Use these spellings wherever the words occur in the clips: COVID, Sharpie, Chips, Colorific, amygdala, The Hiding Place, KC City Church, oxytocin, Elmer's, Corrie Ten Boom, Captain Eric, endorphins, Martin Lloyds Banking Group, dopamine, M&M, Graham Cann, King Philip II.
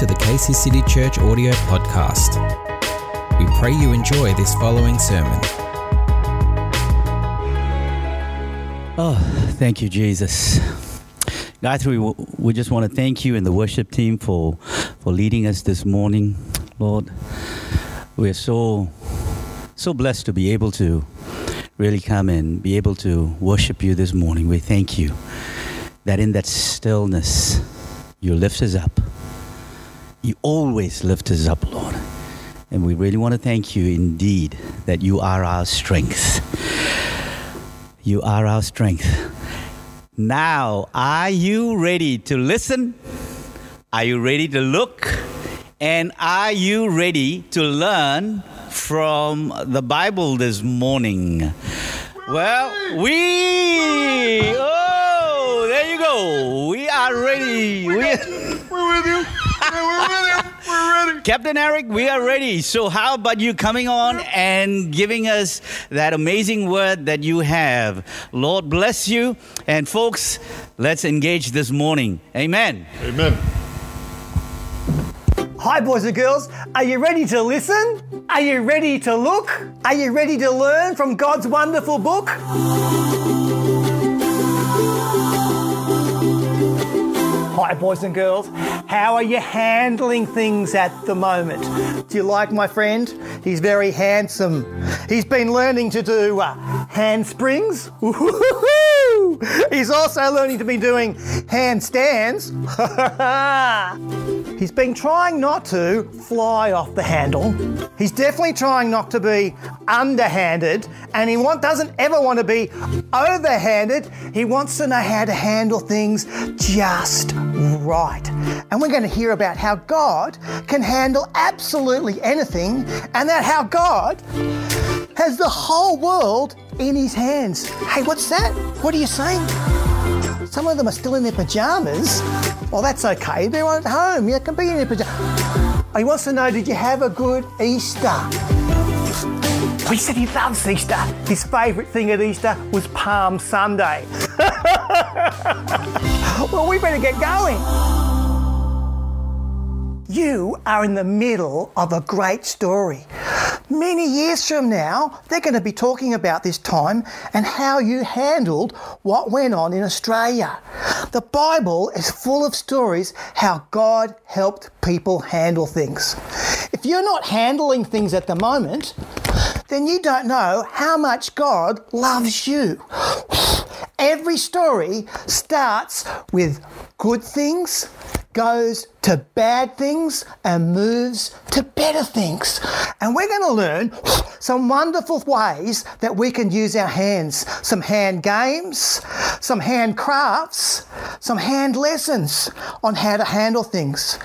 to the KC City Church audio podcast. We pray you enjoy this following sermon. Oh, thank you, Jesus. God, we just want to thank you and the worship team for leading us this morning, Lord. We are so blessed to be able to really come and be able to worship you this morning. We thank you that in that stillness, you lift us up. You always lift us up, Lord. And we really want to thank you indeed that you are our strength. You are our strength. Now, are you ready to listen? Are you ready to look? And are you ready to learn from the Bible this morning? Well, there you go. We are ready. We're with you. We're ready. Captain Eric, we are ready. So how about you coming on and giving us that amazing word that you have? Lord bless you. And folks, let's engage this morning. Amen. Amen. Hi, boys and girls. Are you ready to listen? Are you ready to look? Are you ready to learn from God's wonderful book? Hi, boys and girls. How are you handling things at the moment? Do you like my friend? He's very handsome. He's been learning to do handsprings. Woo-hoo-hoo! He's also learning to be doing handstands. He's been trying not to fly off the handle. He's definitely trying not to be underhanded, and he doesn't ever want to be overhanded. He wants to know how to handle things just right. And we're going to hear about how God can handle absolutely anything, and that how God has the whole world in his hands. Hey, what's that? What are you saying? Some of them are still in their pajamas. Well, that's okay. They're at home. You can be in their pajamas. He wants to know, did you have a good Easter? He said he loves Easter. His favourite thing at Easter was Palm Sunday. Well, we better get going. You are in the middle of a great story. Many years from now, they're going to be talking about this time and how you handled what went on in Australia. The Bible is full of stories how God helped people handle things. If you're not handling things at the moment, then you don't know how much God loves you. Every story starts with good things, goes to bad things, and moves to better things. And we're going to learn some wonderful ways that we can use our hands. Some hand games, some hand crafts, some hand lessons on how to handle things.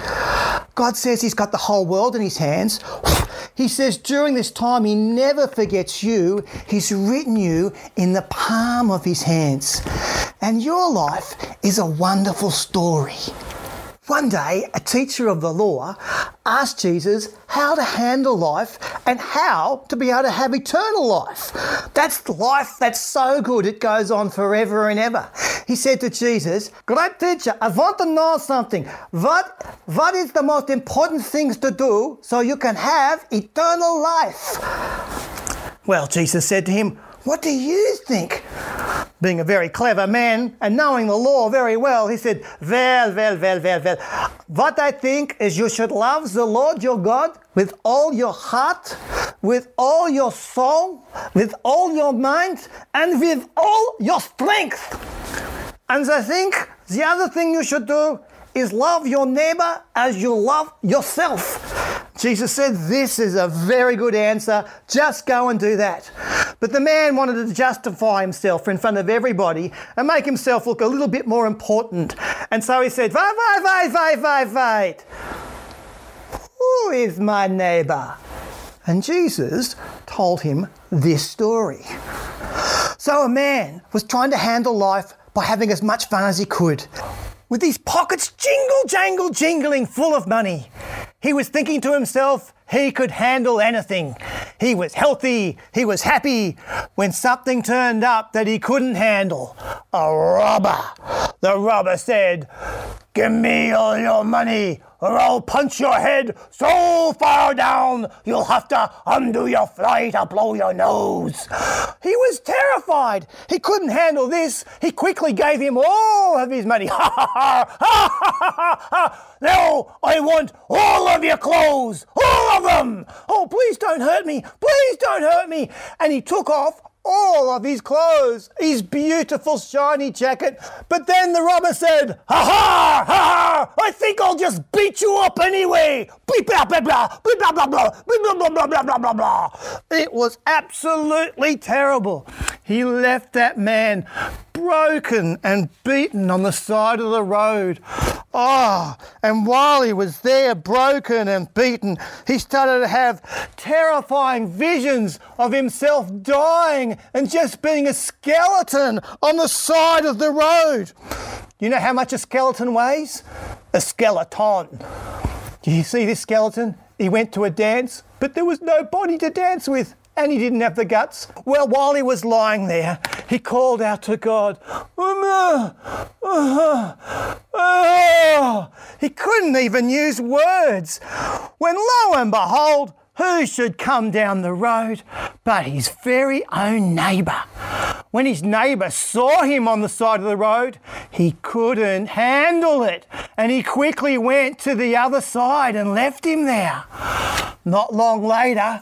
God says he's got the whole world in his hands. He says during this time he never forgets you. He's written you in the palm of his hands. And your life is a wonderful story. One day, a teacher of the law asked Jesus how to handle life and how to be able to have eternal life. That's life that's so good it goes on forever and ever. He said to Jesus, "Great teacher, I want to know something. What is the most important things to do so you can have eternal life?" Well, Jesus said to him, "What do you think?" Being a very clever man and knowing the law very well, he said, Well, what I think is you should love the Lord your God with all your heart, with all your soul, with all your mind, and with all your strength. And I think the other thing you should do is love your neighbor as you love yourself. Jesus said, this is a very good answer. Just go and do that. But the man wanted to justify himself in front of everybody and make himself look a little bit more important. And so he said, wait. Who is my neighbor? And Jesus told him this story. So a man was trying to handle life by having as much fun as he could. With his pockets jingling full of money. He was thinking to himself, he could handle anything. He was healthy, he was happy, when something turned up that he couldn't handle. A robber. The robber said, "Give me all your money, or I'll punch your head so far down you'll have to undo your flight or blow your nose. He was terrified. He couldn't handle this. He quickly gave him all of his money. Ha ha ha, ha ha ha ha. Now I want all of your clothes, all of them. Oh, please don't hurt me. Please don't hurt me. And he took off all of his clothes, his beautiful shiny jacket. But then the robber said, ha ha, ha ha, I think I'll just beat you up anyway. Bleep blah blah blah, bleep blah blah blah, bleep blah blah blah blah blah blah. It was absolutely terrible. He left that man broken and beaten on the side of the road. Ah, oh, and while he was there, broken and beaten, he started to have terrifying visions of himself dying and just being a skeleton on the side of the road. You know how much a skeleton weighs? A skeleton. Do you see this skeleton? He went to a dance, but there was no body to dance with. And he didn't have the guts. Well, while he was lying there, he called out to God. He couldn't even use words. When lo and behold, who should come down the road but his very own neighbour? When his neighbour saw him on the side of the road, he couldn't handle it, and he quickly went to the other side and left him there. Not long later,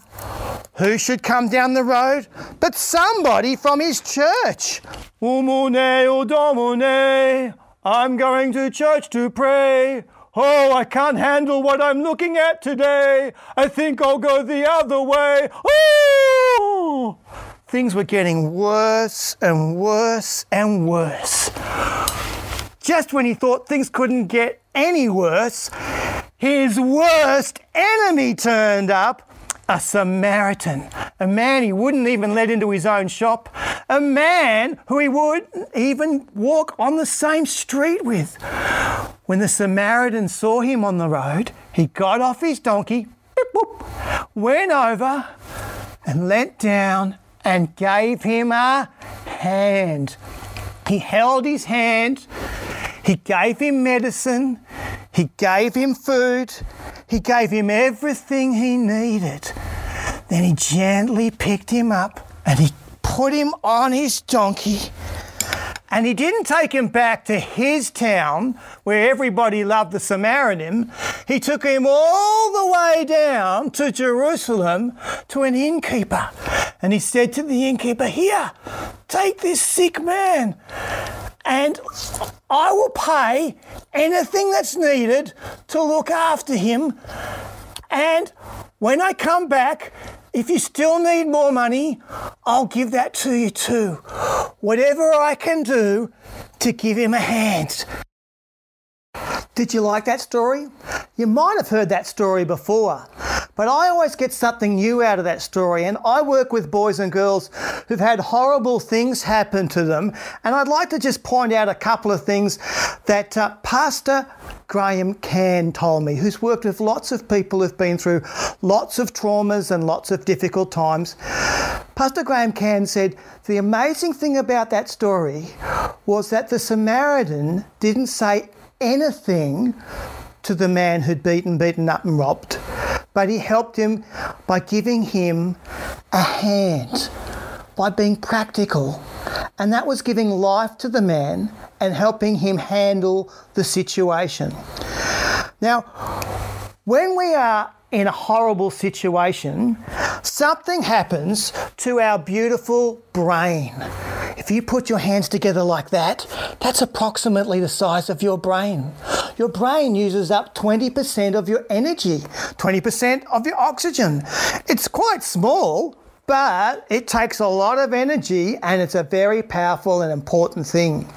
who should come down the road but somebody from his church? O Domine, I'm going to church to pray. Oh, I can't handle what I'm looking at today. I think I'll go the other way. Ooh! Things were getting worse and worse and worse. Just when he thought things couldn't get any worse, his worst enemy turned up. A Samaritan, a man he wouldn't even let into his own shop, a man who he wouldn't even walk on the same street with. When the Samaritan saw him on the road, he got off his donkey, went over and leant down and gave him a hand. He held his hand, he gave him medicine, he gave him food, he gave him everything he needed. Then he gently picked him up and he put him on his donkey. And he didn't take him back to his town where everybody loved the Samaritan. He took him all the way down to Jerusalem to an innkeeper. And he said to the innkeeper, here, take this sick man and I will pay anything that's needed to look after him. And when I come back, if you still need more money, I'll give that to you too. Whatever I can do to give him a hand. Did you like that story? You might have heard that story before, but I always get something new out of that story, and I work with boys and girls who've had horrible things happen to them, and I'd like to just point out a couple of things that Pastor Graham Cann told me, who's worked with lots of people who've been through lots of traumas and lots of difficult times. Pastor Graham Cann said, the amazing thing about that story was that the Samaritan didn't say anything to the man who'd beaten up and robbed, but he helped him by giving him a hand, by being practical. And that was giving life to the man and helping him handle the situation. Now, when we are in a horrible situation, something happens to our beautiful brain. If you put your hands together like that, that's approximately the size of your brain. Your brain uses up 20% of your energy, 20% of your oxygen. It's quite small, but it takes a lot of energy and it's a very powerful and important thing.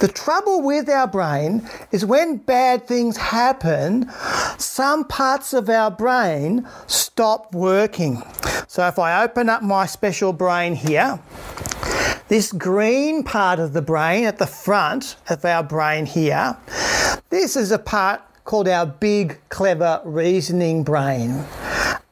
The trouble with our brain is when bad things happen, some parts of our brain stop working. So if I open up my special brain here, this green part of the brain at the front of our brain here, this is a part called our big, clever reasoning brain.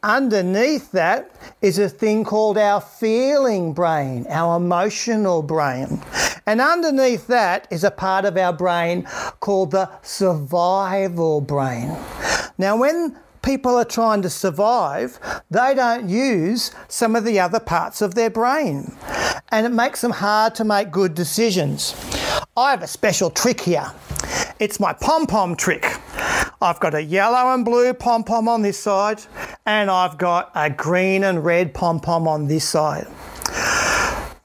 Underneath that is a thing called our feeling brain, our emotional brain. And underneath that is a part of our brain called the survival brain. Now, when people are trying to survive, they don't use some of the other parts of their brain, and it makes them hard to make good decisions. I have a special trick here. It's my pom-pom trick. I've got a yellow and blue pom-pom on this side, and I've got a green and red pom-pom on this side.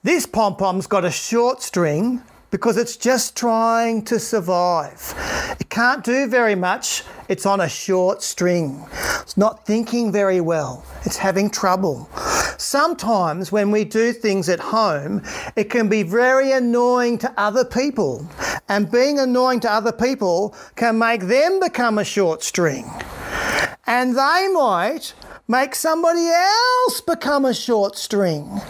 This pom-pom's got a short string because it's just trying to survive. It can't do very much. It's on a short string. It's not thinking very well. It's having trouble. Sometimes when we do things at home, it can be very annoying to other people. And being annoying to other people can make them become a short string. And they might make somebody else become a short string.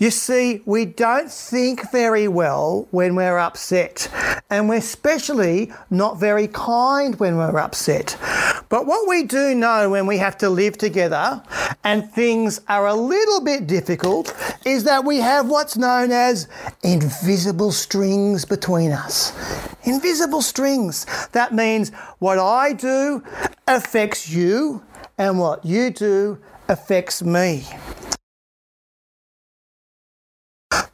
You see, we don't think very well when we're upset, and we're especially not very kind when we're upset. But what we do know when we have to live together and things are a little bit difficult is that we have what's known as invisible strings between us. Invisible strings. That means what I do affects you, and what you do affects me.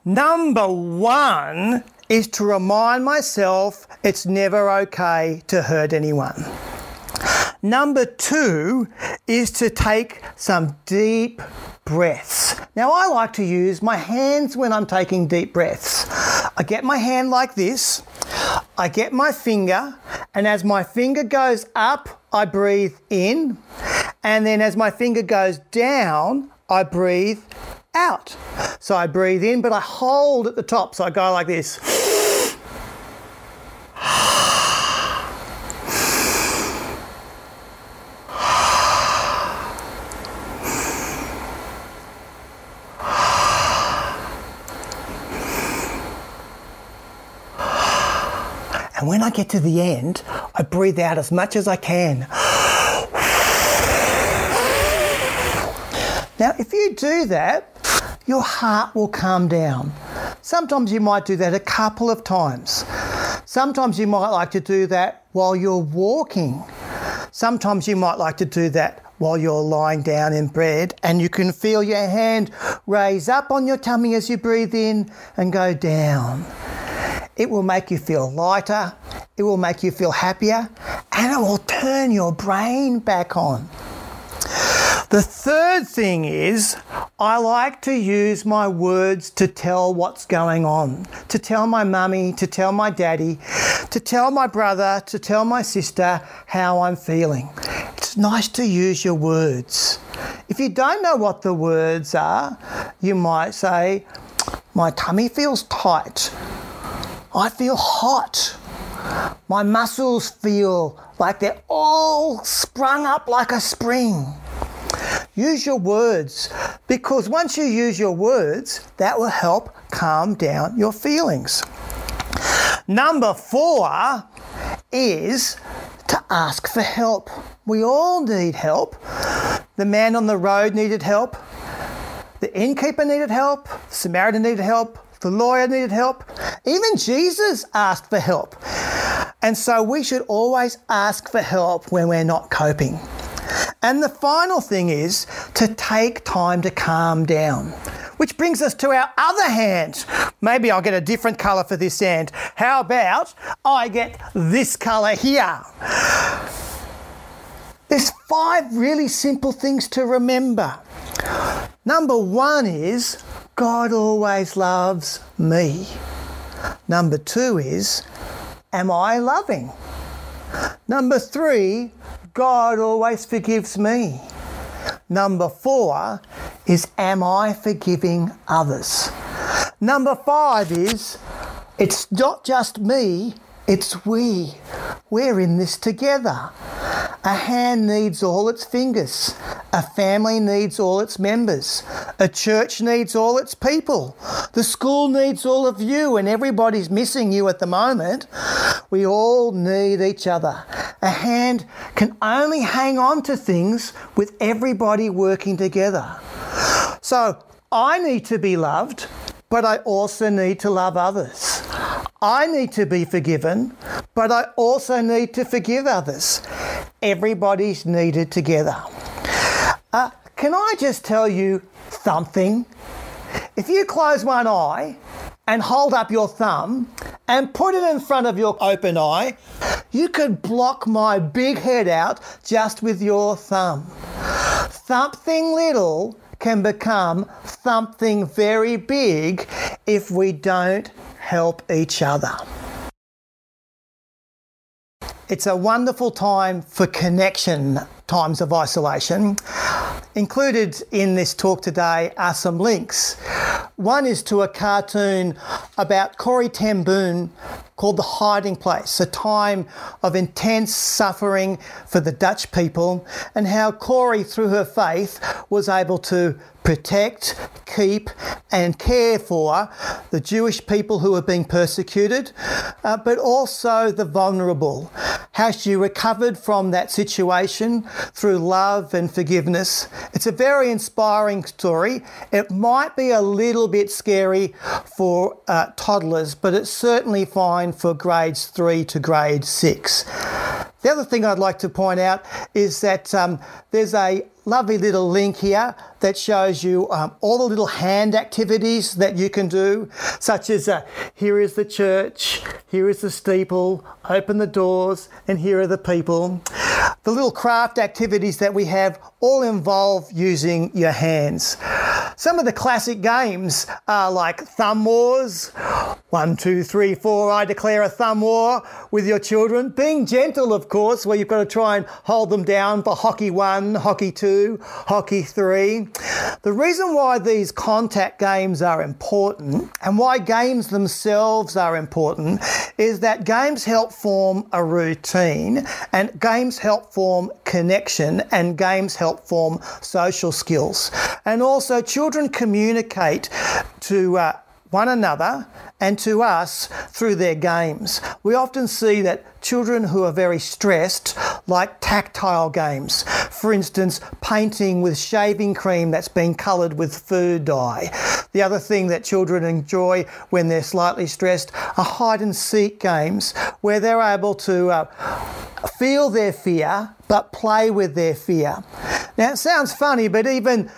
Number one is to remind myself it's never okay to hurt anyone. Number two is to take some deep breaths. Now, I like to use my hands when I'm taking deep breaths. I get my hand like this, I get my finger, and as my finger goes up, I breathe in, and then as my finger goes down, I breathe out. So I breathe in, but I hold at the top, so I go like this. And when I get to the end, I breathe out as much as I can. Now, if you do that, your heart will calm down. Sometimes you might do that a couple of times. Sometimes you might like to do that while you're walking. Sometimes you might like to do that while you're lying down in bed, and you can feel your hand raise up on your tummy as you breathe in and go down. It will make you feel lighter, it will make you feel happier, and it will turn your brain back on. The third thing is, I like to use my words to tell what's going on, to tell my mummy, to tell my daddy, to tell my brother, to tell my sister how I'm feeling. It's nice to use your words. If you don't know what the words are, you might say, my tummy feels tight. I feel hot. My muscles feel like they're all sprung up like a spring. Use your words, because once you use your words, that will help calm down your feelings. Number four is to ask for help. We all need help. The man on the road needed help. The innkeeper needed help. The Samaritan needed help. The lawyer needed help. Even Jesus asked for help. And so we should always ask for help when we're not coping. And the final thing is to take time to calm down, which brings us to our other hand. Maybe I'll get a different colour for this hand. How about I get this colour here? There's five really simple things to remember. Number one is, God always loves me. Number two is, am I loving? Number three, God always forgives me. Number four is, am I forgiving others? Number five is, it's not just me, it's we. We're in this together. A hand needs all its fingers. A family needs all its members. A church needs all its people. The school needs all of you, and everybody's missing you at the moment. We all need each other. A hand can only hang on to things with everybody working together. So I need to be loved, but I also need to love others. I need to be forgiven, but I also need to forgive others. everybody's needed together. Can I just tell you something? If you close one eye and hold up your thumb and put it in front of your open eye, you could block my big head out just with your thumb. Something little can become something very big if we don't help each other. It's a wonderful time for connection, times of isolation. Included in this talk today are some links. One is to a cartoon about Corrie Ten Boom called The Hiding Place, a time of intense suffering for the Dutch people, and how Corrie, through her faith, was able to protect, keep and care for the Jewish people who were being persecuted, but also the vulnerable. How she recovered from that situation through love and forgiveness. It's a very inspiring story. It might be a little bit scary for toddlers, but it's certainly fine for grades 3 to grade 6. The other thing I'd like to point out is that there's a lovely little link here that shows you all the little hand activities that you can do, such as here is the church, here is the steeple, open the doors, and here are the people. The little craft activities that we have all involve using your hands. Some of the classic games are like thumb wars. 1, 2, 3, 4, I declare a thumb war with your children. Being gentle, of course, where you've got to try and hold them down for hockey 1, hockey 2, hockey 3. The reason why these contact games are important and why games themselves are important is that games help form a routine, and games help form connection, and games help form social skills. And also children communicate to one another and to us through their games. We often see that children who are very stressed like tactile games. For instance, painting with shaving cream that's been coloured with food dye. The other thing that children enjoy when they're slightly stressed are hide and seek games, where they're able to feel their fear but play with their fear. Now it sounds funny, but even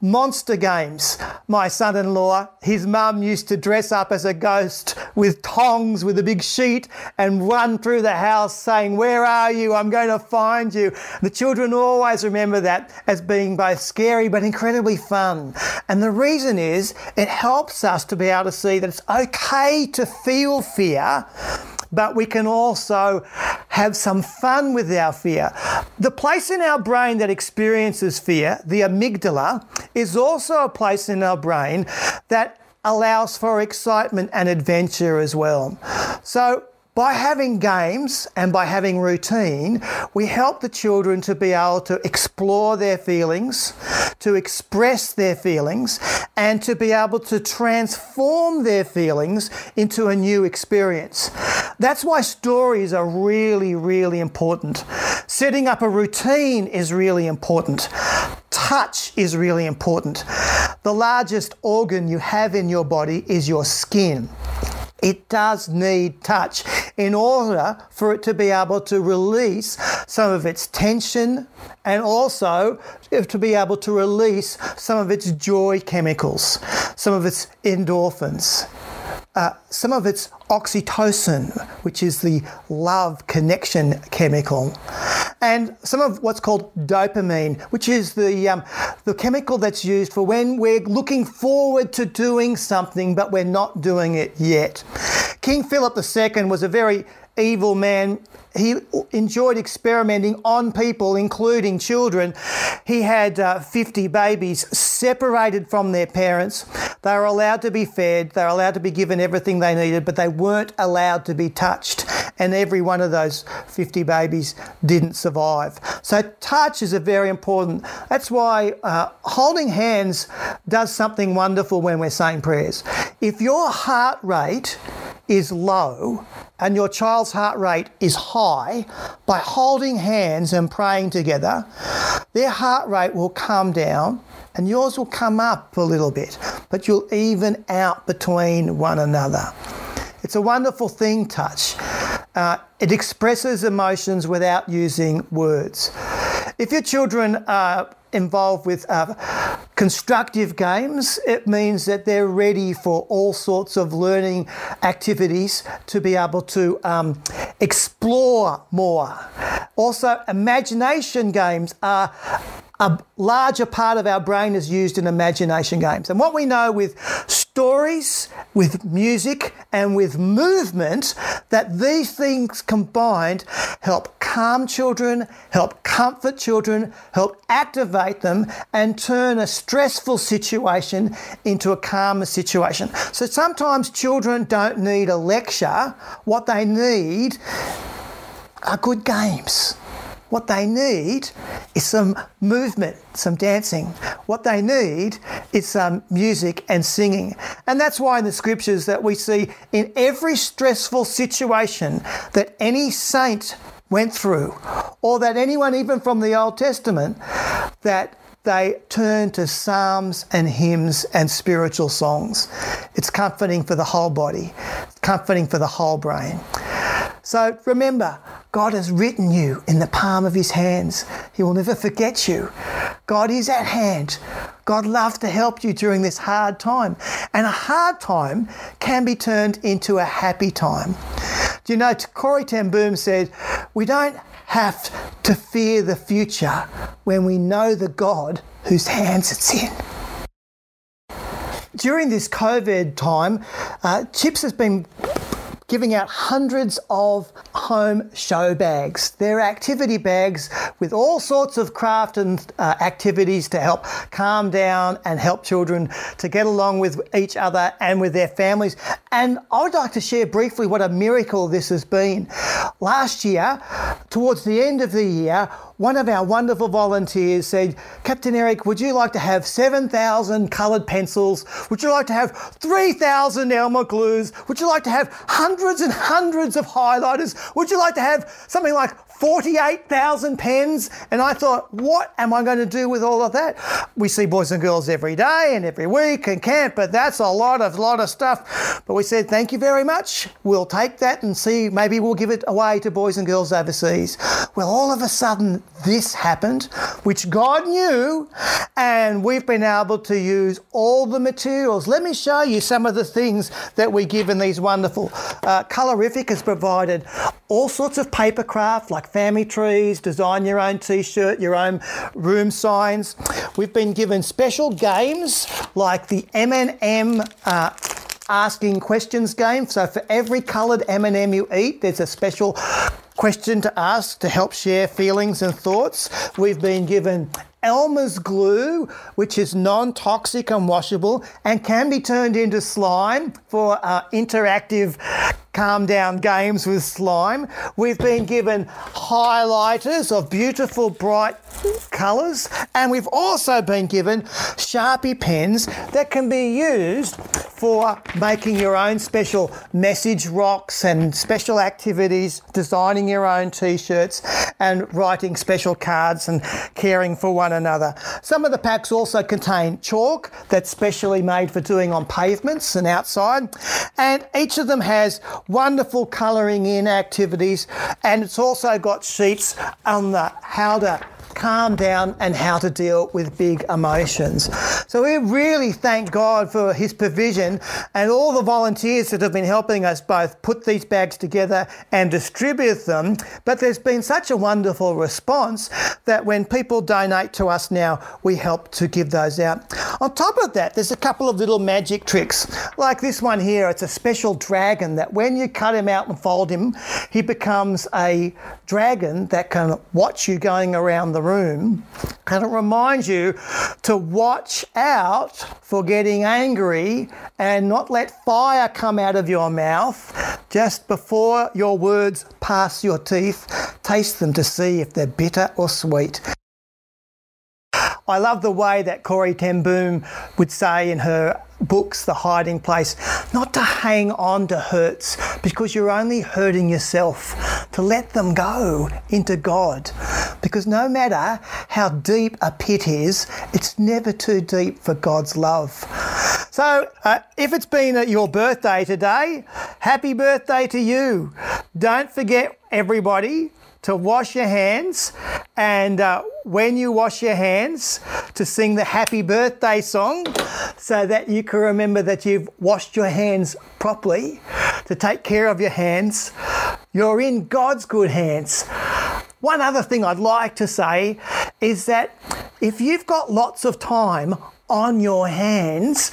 monster games. My son-in-law, his mum used to dress up as a ghost with tongs with a big sheet and run through the house saying, "Where are you? I'm going to find you." The children always remember that as being both scary but incredibly fun. And the reason is it helps us to be able to see that it's okay to feel fear, but we can also have some fun with our fear. The place in our brain that experiences fear, the amygdala, is also a place in our brain that allows for excitement and adventure as well. So by having games and by having routine, we help the children to be able to explore their feelings, to express their feelings, and to be able to transform their feelings into a new experience. That's why stories are really, really important. Setting up a routine is really important. Touch is really important. The largest organ you have in your body is your skin. It does need touch in order for it to be able to release some of its tension and also to be able to release some of its joy chemicals, some of its endorphins, some of its oxytocin, which is the love connection chemical, and some of what's called dopamine, which is the chemical that's used for when we're looking forward to doing something but we're not doing it yet. King Philip II was a very evil man. He enjoyed experimenting on people, including children. He had 50 babies separated from their parents. They were allowed to be fed, they were allowed to be given everything they needed, but they weren't allowed to be touched. And every one of those 50 babies didn't survive. So touch is a very important. That's why holding hands does something wonderful when we're saying prayers. If your heart rate is low and your child's heart rate is high, by holding hands and praying together, their heart rate will come down and yours will come up a little bit, but you'll even out between one another. It's a wonderful thing, touch. It expresses emotions without using words. If your children are involved with constructive games, it means that they're ready for all sorts of learning activities to be able to explore more. Also, imagination games are a larger part of our brain is used in imagination games. And what we know with stories, with music and with movement, that these things combined help calm children, help comfort children, help activate them and turn a stressful situation into a calmer situation. So sometimes children don't need a lecture. What they need are good games. What they need is some movement, some dancing. What they need is some music and singing. And that's why in the scriptures that we see in every stressful situation that any saint went through, or that anyone even from the Old Testament, that they turn to psalms and hymns and spiritual songs. It's comforting for the whole body. It's comforting for the whole brain. So remember, God has written you in the palm of his hands. He will never forget you. God is at hand. God loves to help you during this hard time. And a hard time can be turned into a happy time. Do you know, Corrie Ten Boom said, we don't have to fear the future when we know the God whose hands it's in. During this COVID time, Chips has been giving out hundreds of home show bags. They're activity bags with all sorts of craft and activities to help calm down and help children to get along with each other and with their families. And I would like to share briefly what a miracle this has been. Last year, towards the end of the year, one of our wonderful volunteers said, Captain Eric, would you like to have 7,000 coloured pencils? Would you like to have 3,000 Elmer glues? Would you like to have hundreds and hundreds of highlighters? Would you like to have something like 48,000 pens? And I thought, what am I going to do with all of that? We see boys and girls every day and every week and camp, but that's a lot of stuff. But we said, thank you very much. We'll take that and see, maybe we'll give it away to boys and girls overseas. Well, all of a sudden, this happened, which God knew, and we've been able to use all the materials. Let me show you some of the things that we give in these wonderful. Colorific has provided all sorts of paper craft like family trees, design your own t-shirt, your own room signs. We've been given special games like the M&M asking questions game. So for every coloured M&M you eat, there's a special question to ask to help share feelings and thoughts. We've been given Elmer's glue, which is non-toxic and washable and can be turned into slime for interactive calm down games with slime. We've been given highlighters of beautiful bright colours, and we've also been given Sharpie pens that can be used for making your own special message rocks and special activities, designing your own t-shirts and writing special cards and caring for one another. Some of the packs also contain chalk that's specially made for doing on pavements and outside, and each of them has wonderful colouring in activities, and it's also got sheets on the how to calm down and how to deal with big emotions. So we really thank God for his provision and all the volunteers that have been helping us both put these bags together and distribute them. But there's been such a wonderful response that when people donate to us now, we help to give those out. On top of that, there's a couple of little magic tricks. Like this one here, it's a special dragon that when you cut him out and fold him, he becomes a dragon that can watch you going around the room, and it reminds you to watch out for getting angry and not let fire come out of your mouth. Just before your words pass your teeth, taste them to see if they're bitter or sweet. I love the way that Corrie Ten Boom would say in her books, The Hiding Place, not to hang on to hurts because you're only hurting yourself, to let them go into God. Because no matter how deep a pit is, it's never too deep for God's love. So if it's been your birthday today, happy birthday to you. Don't forget, everybody, to wash your hands, and when you wash your hands, to sing the happy birthday song so that you can remember that you've washed your hands properly, to take care of your hands. You're in God's good hands. One other thing I'd like to say is that if you've got lots of time on your hands,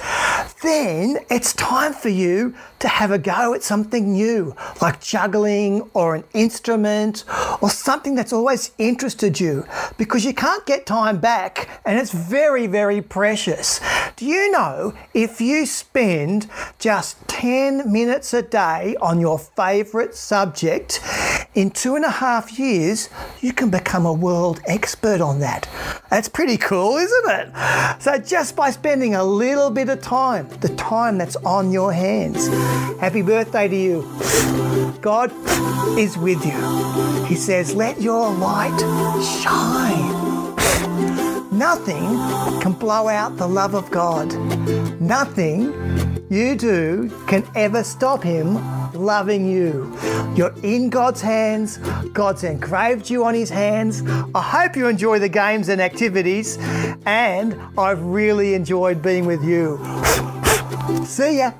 then it's time for you to have a go at something new, like juggling or an instrument or something that's always interested you, because you can't get time back and it's very, very precious. Do you know if you spend just 10 minutes a day on your favourite subject, in 2.5 years, you can become a world expert on that? That's pretty cool, isn't it? So just by spending a little bit of time, the time that's on your hands. Happy birthday to you. God is with you. He says, let your light shine. Nothing can blow out the love of God. Nothing you do can ever stop him loving you. You're in God's hands. God's engraved you on his hands. I hope you enjoy the games and activities, and I've really enjoyed being with you. See ya.